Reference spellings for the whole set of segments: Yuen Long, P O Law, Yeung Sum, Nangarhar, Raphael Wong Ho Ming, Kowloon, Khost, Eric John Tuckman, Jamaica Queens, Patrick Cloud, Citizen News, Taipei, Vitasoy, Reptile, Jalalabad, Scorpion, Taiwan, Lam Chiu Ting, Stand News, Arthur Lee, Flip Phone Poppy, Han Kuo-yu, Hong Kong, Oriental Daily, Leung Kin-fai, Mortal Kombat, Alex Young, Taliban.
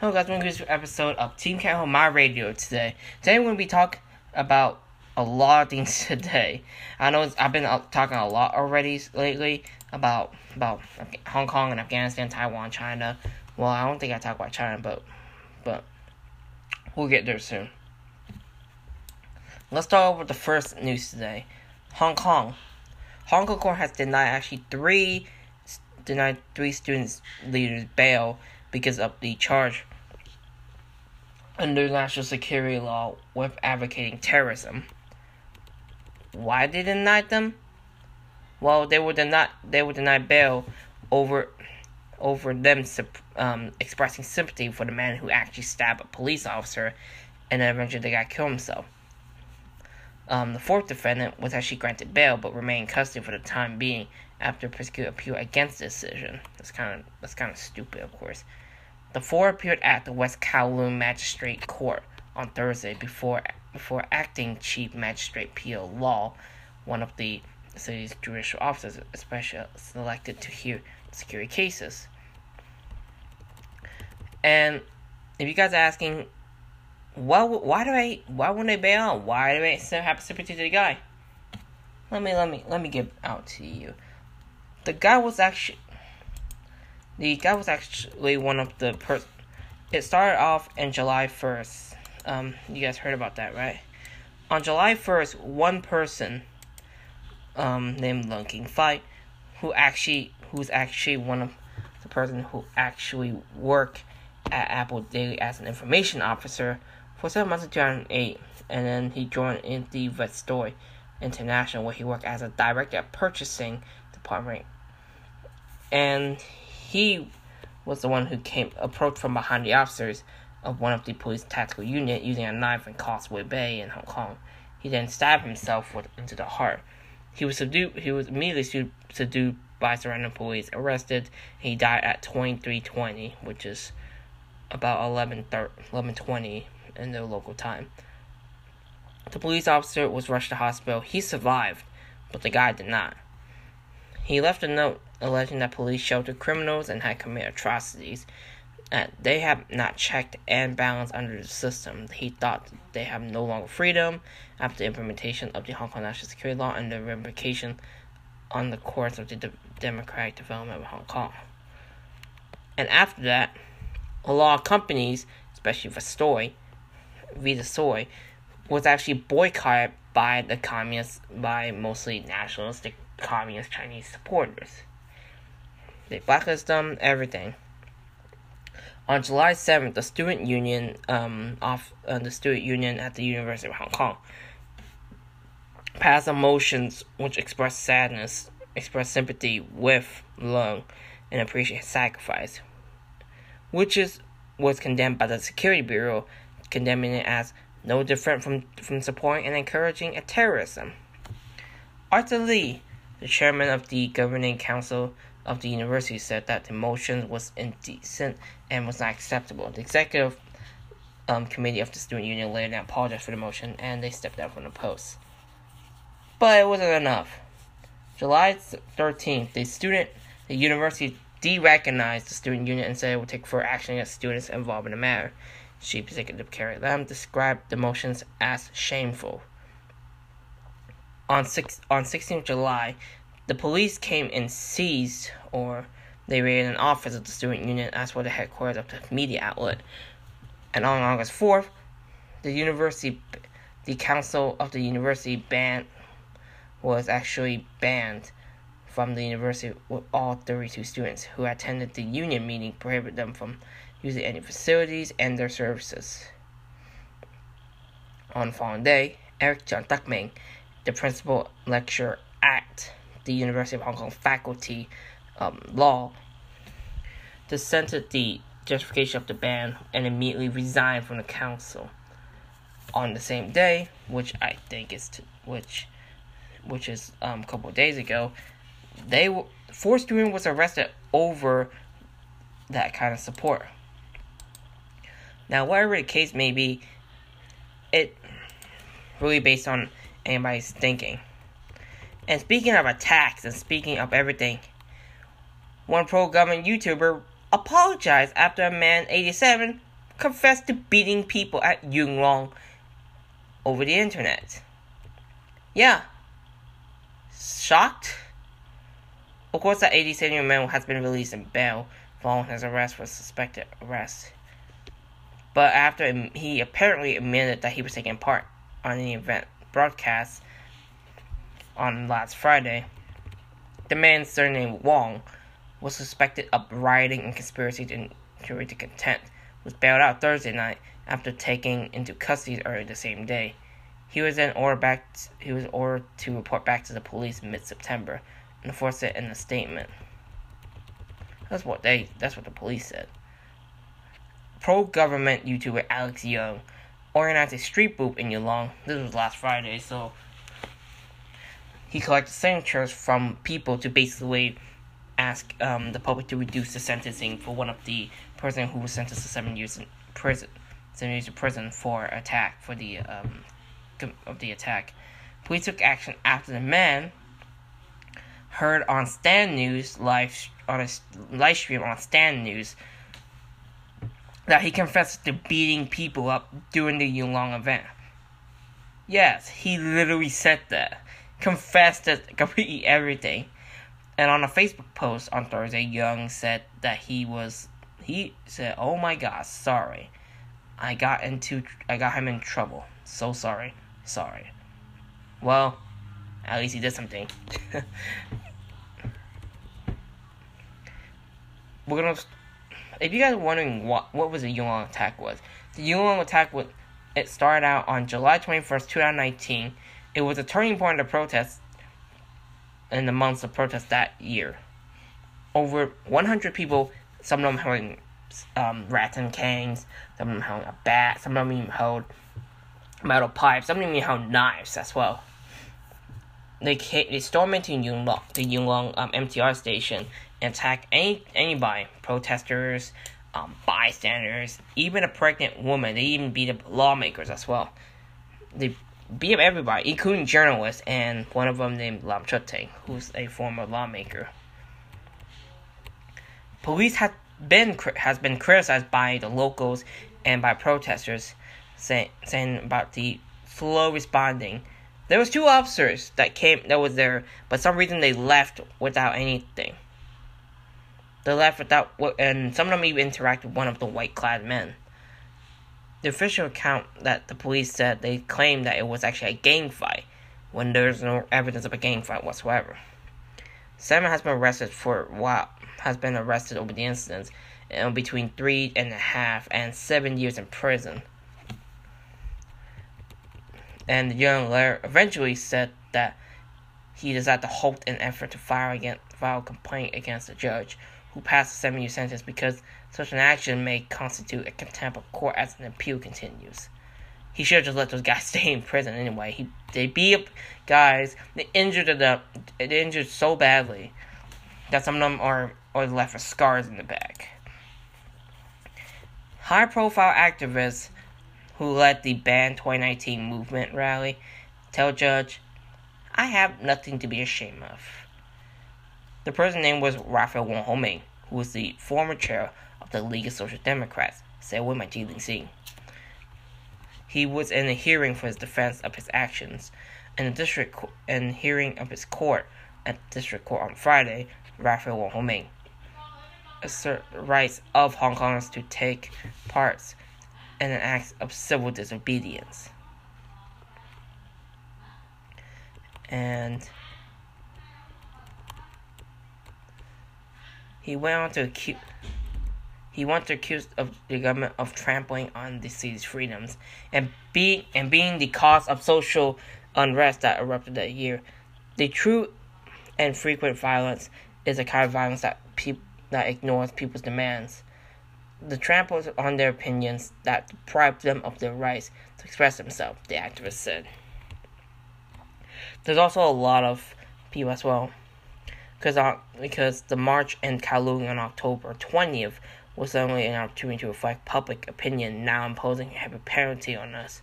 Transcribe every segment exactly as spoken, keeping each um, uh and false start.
Hello guys, welcome to this episode of Team Can't Hold My Radio today. Today we're going to be talking about a lot of things today. I know it's, I've been talking a lot already lately about about Hong Kong and Afghanistan, Taiwan, China. Well, I don't think I talk about China, but but we'll get there soon. Let's start with the first news today. Hong Kong. Hong Kong court has denied actually three denied three students leaders bail because of the charge under national security law with advocating terrorism. Why they denied them? Well, they were denied they were denied bail over over them um, expressing sympathy for the man who actually stabbed a police officer, and then eventually the guy killed himself. Um, the fourth defendant was actually granted bail, but remained in custody for the time being after prosecutor appealed against the decision. That's kind of that's kind of stupid, of course. The four appeared at the West Kowloon Magistrate Court on Thursday before before Acting Chief Magistrate P O Law, one of the city's judicial officers, especially selected to hear security cases. And if you guys are asking, Why, why do I, why wouldn't they bail out? Why do they have sympathy to the guy? Let me, let me, let me give out to you. The guy was actually, the guy was actually one of the person. It started off on July first. Um, you guys heard about that, right? On July first, one person, um, named Leung Kin-fai, who actually, who's actually one of the person who actually worked at Apple Daily as an information officer, for seven months in two thousand eight, and then he joined in the Vitasoy International, where he worked as a director at purchasing department. And he was the one who came approached from behind the officers of one of the police tactical unit using a knife in Causeway Bay in Hong Kong. He then stabbed himself with, into the heart. He was subdued. He was immediately subdued, subdued by surrounding police, arrested, and he died at twenty-three twenty, which is about eleven twenty in their local time. The police officer was rushed to hospital. He survived, but the guy did not. He left a note alleging that police sheltered criminals and had committed atrocities, that they have not checked and balanced under the system. He thought they have no longer freedom after the implementation of the Hong Kong National Security Law and the revocation on the course of the de- democratic development of Hong Kong. And after that, a lot of companies, especially Vitasoy, Vitasoy, was actually boycotted by the communists, by mostly nationalistic communist Chinese supporters. They blacklisted them, everything. On July seventh, the student union, um, off uh, the student union at the University of Hong Kong, passed a motion which expressed sadness, expressed sympathy with Leung, and appreciated his sacrifice, which is was condemned by the Security Bureau, condemning it as no different from, from supporting and encouraging a terrorism. Arthur Lee, the chairman of the Governing Council of the university, said that the motion was indecent and was not acceptable. The executive um, committee of the student union later apologized for the motion, and they stepped down from the post. But it wasn't enough. July thirteenth, the student, the university de-recognized the student union and said it would take further action against students involved in the matter. Chief Executive Carrie Lam described the motions as shameful. On six on sixteenth of July, the police came and seized, or they raided an office of the student union, as well as the headquarters of the media outlet. And on August fourth, the university, the council of the university banned was actually banned from the university, with all thirty-two students who attended the union meeting prohibited them from using any facilities and their services. On the following day, Eric John Tuckman, the Principal Lecturer at the University of Hong Kong Faculty um, Law, dissented the justification of the ban and immediately resigned from the council on the same day, which I think is t- which, which is um, a couple of days ago. They w- four students was arrested over that kind of support. Now, whatever the case may be, it really based on anybody's thinking. And speaking of attacks and speaking of everything, one pro-government YouTuber apologized after a man, eighty-seven, confessed to beating people at Yuen Long over the internet. Yeah. Shocked? Of course, that eighty-seven-year-old man has been released in bail following his arrest for suspected arrest. But after he apparently admitted that he was taking part on the event broadcast on last Friday, the man surnamed Wong was suspected of rioting and conspiracy to injure to content, was bailed out Thursday night after taking into custody earlier the same day. He was then ordered back. To, he was ordered to report back to the police mid-September, and enforced it in a statement. That's what they. That's what the police said. Pro-government YouTuber Alex Young organized a street group in Yuen Long. This was last Friday, so he collected signatures from people to basically ask um, the public to reduce the sentencing for one of the person who was sentenced to seven years in prison, seven years in prison for attack for the um of the attack. Police took action after the man heard on Stand News live on a live stream on Stand News that he confessed to beating people up during the Yuen Long event. Yes, he literally said that, confessed to completely everything. And on a Facebook post on Thursday, Young said that he was, he said, "Oh my God, sorry. I got into, I got him in trouble. So sorry, sorry. Well, at least he did something." We're gonna, if you guys are wondering what, what was the Yuen Long attack was, the Yuen Long attack was, it started out on July twenty-first, twenty nineteen. It was a turning point in the protests. In the months of protest that year, over one hundred people, some of them held um, rats and canes, some of them held a bat, some of them even held metal pipes, some of them even held knives as well. They came, they stormed into Yuen Long, the Yuen Long um, M T R station, and attacked any anybody, protesters, um, bystanders, even a pregnant woman. They even beat up lawmakers as well. They beat up everybody, including journalists, and one of them named Lam Chiu Ting, who's a former lawmaker. Police has been has been criticized by the locals and by protesters, saying saying about the slow responding. There was two officers that came that was there, but for some reason they left without anything. They left without, and some of them even interacted with one of the white clad men. The official account that the police said, they claimed that it was actually a gang fight, when there's no evidence of a gang fight whatsoever. Seven has been arrested for a while, has been arrested over the incidents, and between three and a half and seven years in prison. And the young lawyer eventually said that he decided to halt an effort to file against, file a complaint against the judge, who passed a seven-year sentence, because such an action may constitute a contempt of court as an appeal continues. He should have just let those guys stay in prison anyway. He, they beat up guys, they injured it up, they injured so badly that some of them are, are left with scars in the back. High-profile activists who led the Ban twenty nineteen movement rally tell judge, "I have nothing to be ashamed of." The person's name was Raphael Wong Ho Ming, who was the former chair of the League of Social Democrats, he was in a hearing for his defense of his actions. In a district co- in hearing of his court at the district court on Friday, Raphael Wong Ho Ming asserted the rights of Hong Kongers to take part in an act of civil disobedience. And He went on to accuse, he went to accuse of the government of trampling on the city's freedoms and being and being the cause of social unrest that erupted that year. The true and frequent violence is a kind of violence that pe- that ignores people's demands. The tramples on their opinions that deprive them of their rights to express themselves, the activist said. There's also a lot of people as well, because uh, because the march in Kowloon on October twentieth was suddenly an opportunity to reflect public opinion now imposing a heavy penalty on us.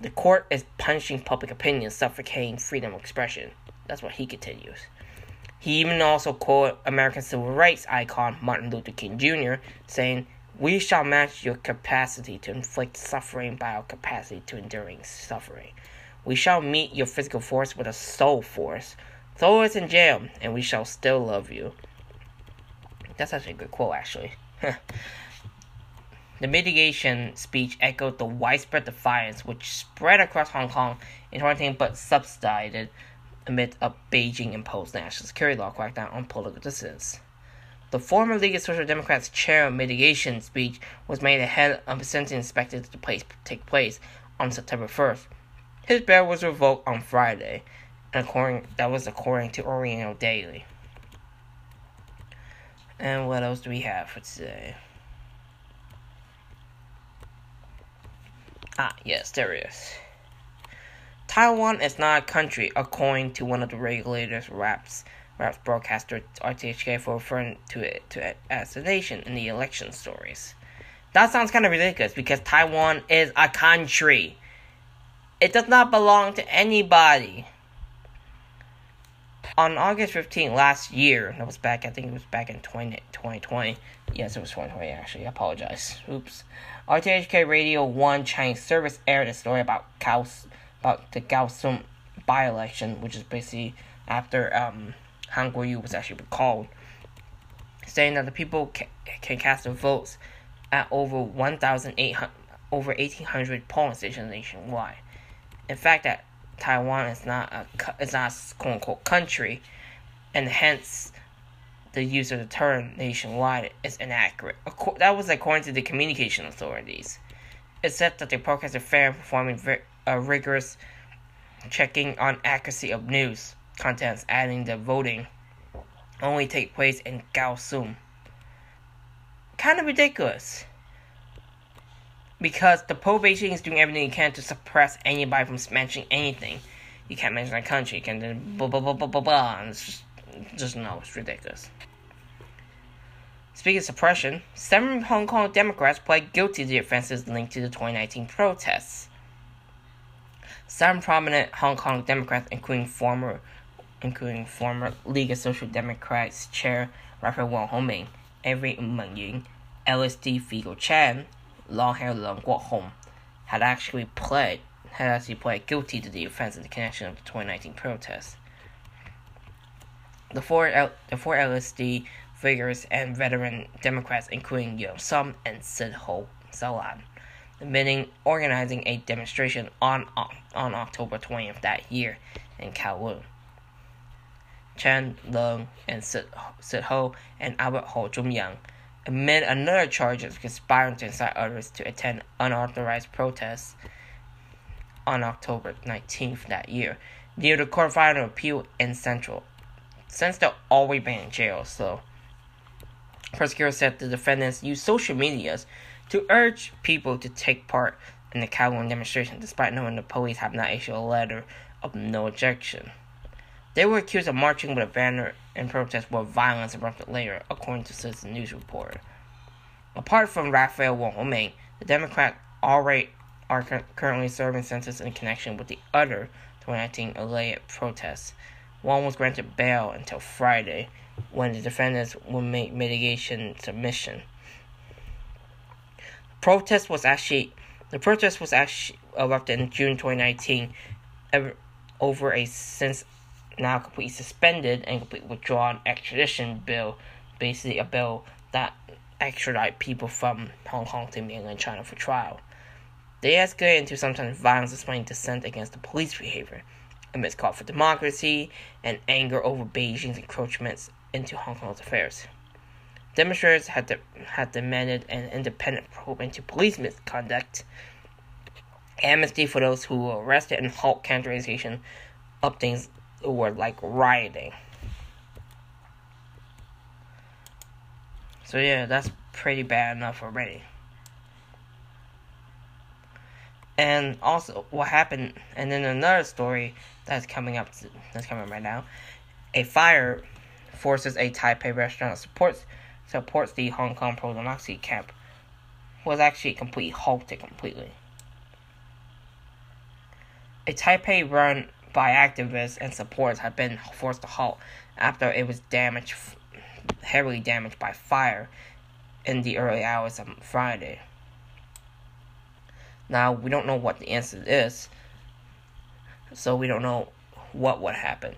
The court is punishing public opinion, suffocating freedom of expression. That's what he continues. He even also quoted American civil rights icon Martin Luther King Junior, saying, "We shall match your capacity to inflict suffering by our capacity to enduring suffering. We shall meet your physical force with a soul force. Throw us in jail, and we shall still love you." That's actually a good quote, actually. The mitigation speech echoed the widespread defiance which spread across Hong Kong in twenty nineteen but subsided amid a Beijing-imposed national security law crackdown on political dissidents. The former League of Social Democrats' chair of mitigation speech was made ahead of a sentencing expected to place, take place on September first. His bail was revoked on Friday, and according that was according to Oriental Daily. And what else do we have for today? Ah, yes, there it is. Taiwan is not a country, according to one of the regulators, raps, raps broadcaster R T H K, for referring to it, to it as a nation in the election stories. That sounds kind of ridiculous, because Taiwan is a country. It does not belong to anybody. On August fifteenth last year, that was back, I think it was back in twenty twenty. Yes, it was twenty twenty, actually. I apologize. Oops. R T H K Radio one Chinese service aired a story about Kaos. About the Yeung Sum by-election, which is basically after um, Han Kuo-yu was actually recalled, saying that the people ca- can cast their votes at over eighteen hundred over eighteen hundred polling stations nationwide. In fact, that Taiwan is not a it's not a quote-unquote country, and hence the use of the term nationwide is inaccurate. Ac- that was according to the communication authorities. It said that the broadcaster fair and performing very A rigorous checking on accuracy of news contents, adding that voting only take place in Yeung Sum. Kind of ridiculous, because the pro-Beijing is doing everything it can to suppress anybody from mentioning anything. You can't mention a country, you can't blah blah blah blah blah blah. And it's just, just no, it's ridiculous. Speaking of suppression, seven Hong Kong Democrats pled guilty to the offenses linked to the twenty nineteen protests. Some prominent Hong Kong Democrats, including former including former League of Social Democrats chair Raphael Wong Ho Ming, Eric Mung Ying, L S D Figo Chan, Long Hee Long Guo Hong, had actually pled had actually pled guilty to the offense in the connection of the twenty nineteen protests. The four L, the four L S D figures and veteran Democrats, including Yeung Sum and Sid Ho So Lan, admitting organizing a demonstration on on October twentieth that year in Kowloon. Chan Long and Sid, Sid Ho and Albert Ho Junyang amid another charge of conspiring to incite others to attend unauthorized protests on October nineteenth that year, near the court filing an appeal in Central. Since they're always been in jail, so prosecutors said the defendants used social medias to urge people to take part in the Kowloon demonstration, despite knowing the police have not issued a letter of no objection. They were accused of marching with a banner in protest where violence erupted later, according to Citizen News report. Apart from Raphael Wong Ho Ming, the Democrats already are currently serving sentences in connection with the other twenty nineteen alleged protests. Wong was granted bail until Friday, when the defendants will make mitigation submission. Protest was actually the protest was actually erupted in June twenty nineteen, ever, over a since now completely suspended and completely withdrawn extradition bill, basically a bill that extradites people from Hong Kong to mainland China for trial. They escalated into sometimes violence, displaying dissent against the police behavior, amidst call for democracy and anger over Beijing's encroachments into Hong Kong's affairs. Demonstrators had de- had demanded an independent probe into police misconduct amnesty for those who were arrested, and halt counterization of things or like rioting. So yeah, that's pretty bad enough already. And also, what happened, and then another story that's coming up, that's coming up right now, a fire forces a Taipei restaurant supports supports the Hong Kong pro-democracy camp, was actually completely halted completely. A Taipei run by activists and supporters had been forced to halt after it was damaged, heavily damaged by fire in the early hours of Friday. Now, we don't know what the answer is, so we don't know what would happen.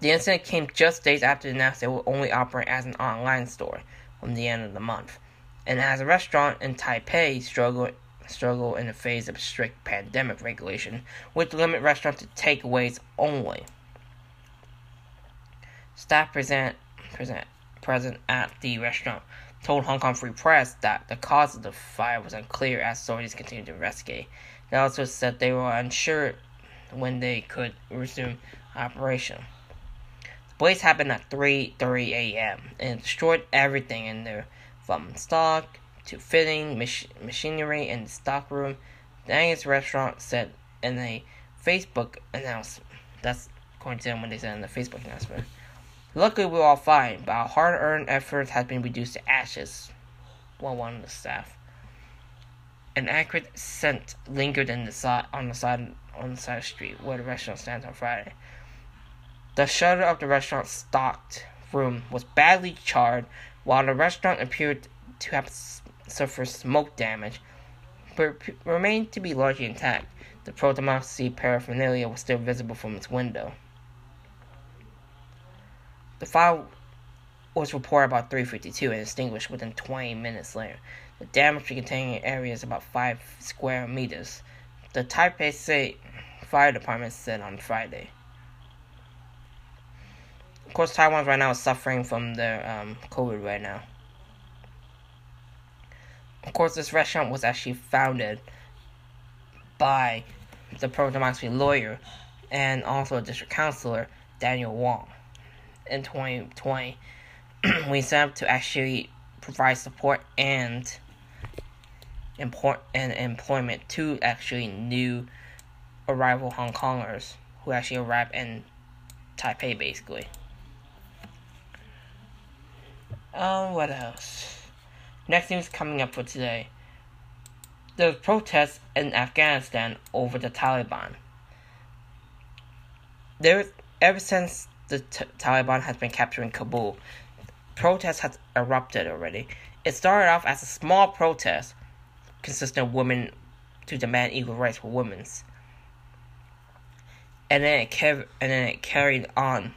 The incident came just days after the announced it would only operate as an online store from the end of the month, and as a restaurant in Taipei struggled struggle in the face of strict pandemic regulation, which limit restaurants to takeaways only. Staff present, present, present at the restaurant told Hong Kong Free Press that the cause of the fire was unclear as authorities continued to investigate. They also said they were unsure when they could resume operation. The blaze happened at three thirty a.m. and destroyed everything in there, from stock to fitting, mach- machinery, and the stockroom, the Angus restaurant said in a Facebook announcement. That's according to them when they said in the Facebook announcement. Luckily, we're all fine, but our hard-earned effort has been reduced to ashes. Well, one of the staff. An acrid scent lingered in the side, on the side on the side of the street where the restaurant stands on Friday. The shutter of the restaurant's stocked room was badly charred, while the restaurant appeared to have suffered smoke damage, but p- remained to be largely intact. The pro-democracy paraphernalia was still visible from its window. The fire was reported about three fifty-two and extinguished within twenty minutes later. The damage to containing area is about five square meters, the Taipei State Fire Department said on Friday. Of course, Taiwan right now is suffering from their um, COVID right now. Of course, this restaurant was actually founded by the pro-democracy lawyer and also a district councilor, Daniel Wong. In twenty twenty, we set up to actually provide support and import and employment to actually new arrival Hong Kongers who actually arrived in Taipei, basically. Um, what else? Next news coming up for today: the protests in Afghanistan over the Taliban. There, ever since the t- Taliban has been capturing Kabul, protests have erupted already. It started off as a small protest consisting of women to demand equal rights for women. And then it kev- and then it carried on.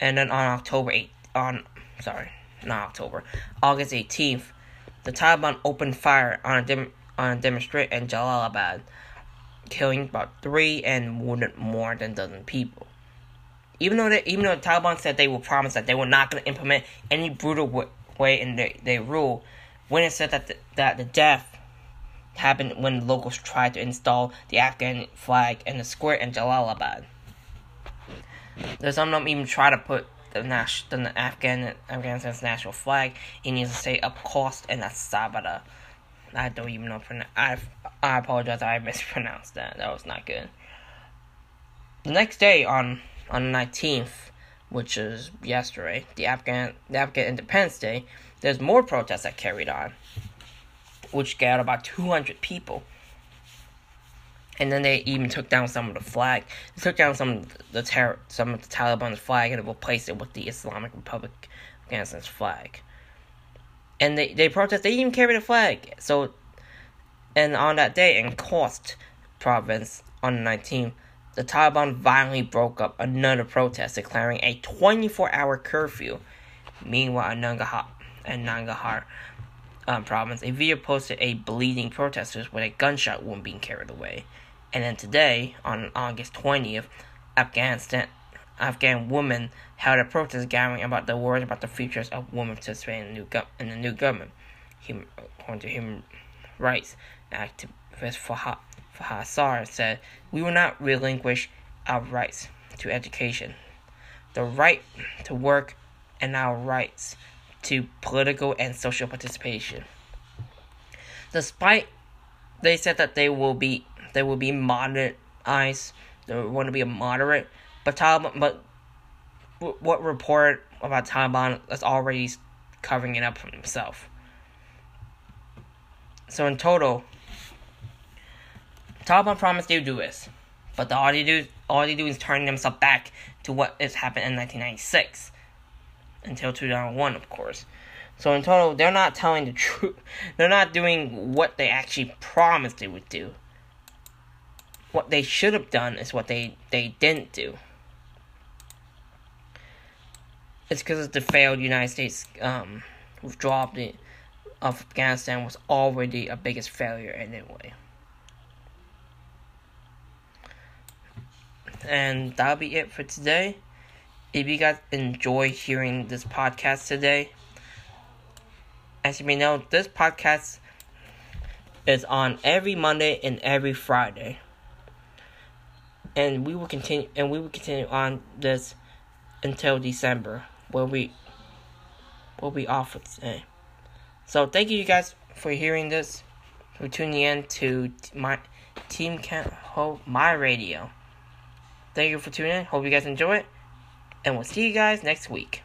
And then on October eighth, on sorry, not October, August eighteenth, the Taliban opened fire on a dem- on a demonstration in Jalalabad, killing about three and wounded more than a dozen people. Even though they, even though the Taliban said they were promised that they were not going to implement any brutal w- way in their, their rule, when it said that the, that the death happened when the locals tried to install the Afghan flag in the square in Jalalabad. There's some of them even try to put the, nas- the Afghan Afghanistan's national flag in the state of Khost and Sabada. I don't even know. I I apologize. I mispronounced that. That was not good. The next day on. On the nineteenth, which is yesterday, the Afghan the Afghan Independence Day, there's more protests that carried on, which gathered about two hundred people. And then they even took down some of the flag. They took down some of the ter- some of the Taliban's flag and replaced it with the Islamic Republic of Afghanistan's flag. And they, they protest. They even carried the flag. So, and on that day in Khost province on the nineteenth, the Taliban violently broke up another protest, declaring a twenty-four hour curfew. Meanwhile, in Nangarhar, in Nangarhar um, province, a video posted a bleeding protesters with a gunshot wound being carried away. And then today, on August twentieth, Afghanistan, Afghan women held a protest gathering about the worries about the futures of women participating in the new, go- in the new government, human, according to human rights activists. Fahsar said, "We will not relinquish our rights to education, the right to work, and our rights to political and social participation." Despite, they said that they will be they will be modernized. They want to be a moderate, but Taliban. But what report about Taliban is already covering it up for himself. So in total, Taliban promised they would do this, but the, all they do all they do is turn themselves back to what has happened in nineteen ninety-six, until two thousand one, of course. So in total, they're not telling the truth. They're not doing what they actually promised they would do. What they should have done is what they, they didn't do. It's because the failed United States um, withdrawal of, the, of Afghanistan was already a biggest failure anyway. And that'll be it for today. If you guys enjoy hearing this podcast today, as you may know, this podcast is on every Monday and every Friday, and we will continue. And we will continue on this until December, where we will be off for today. So thank you guys for hearing this, for tuning in to my Team Can't Hold My Radio. Thank you for tuning in. Hope you guys enjoy it. And we'll see you guys next week.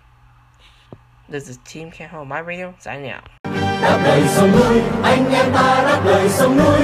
This is Team Can't Hold My Radio signing out. Đạp đầy sông núi, anh em ta đạp đầy sông núi.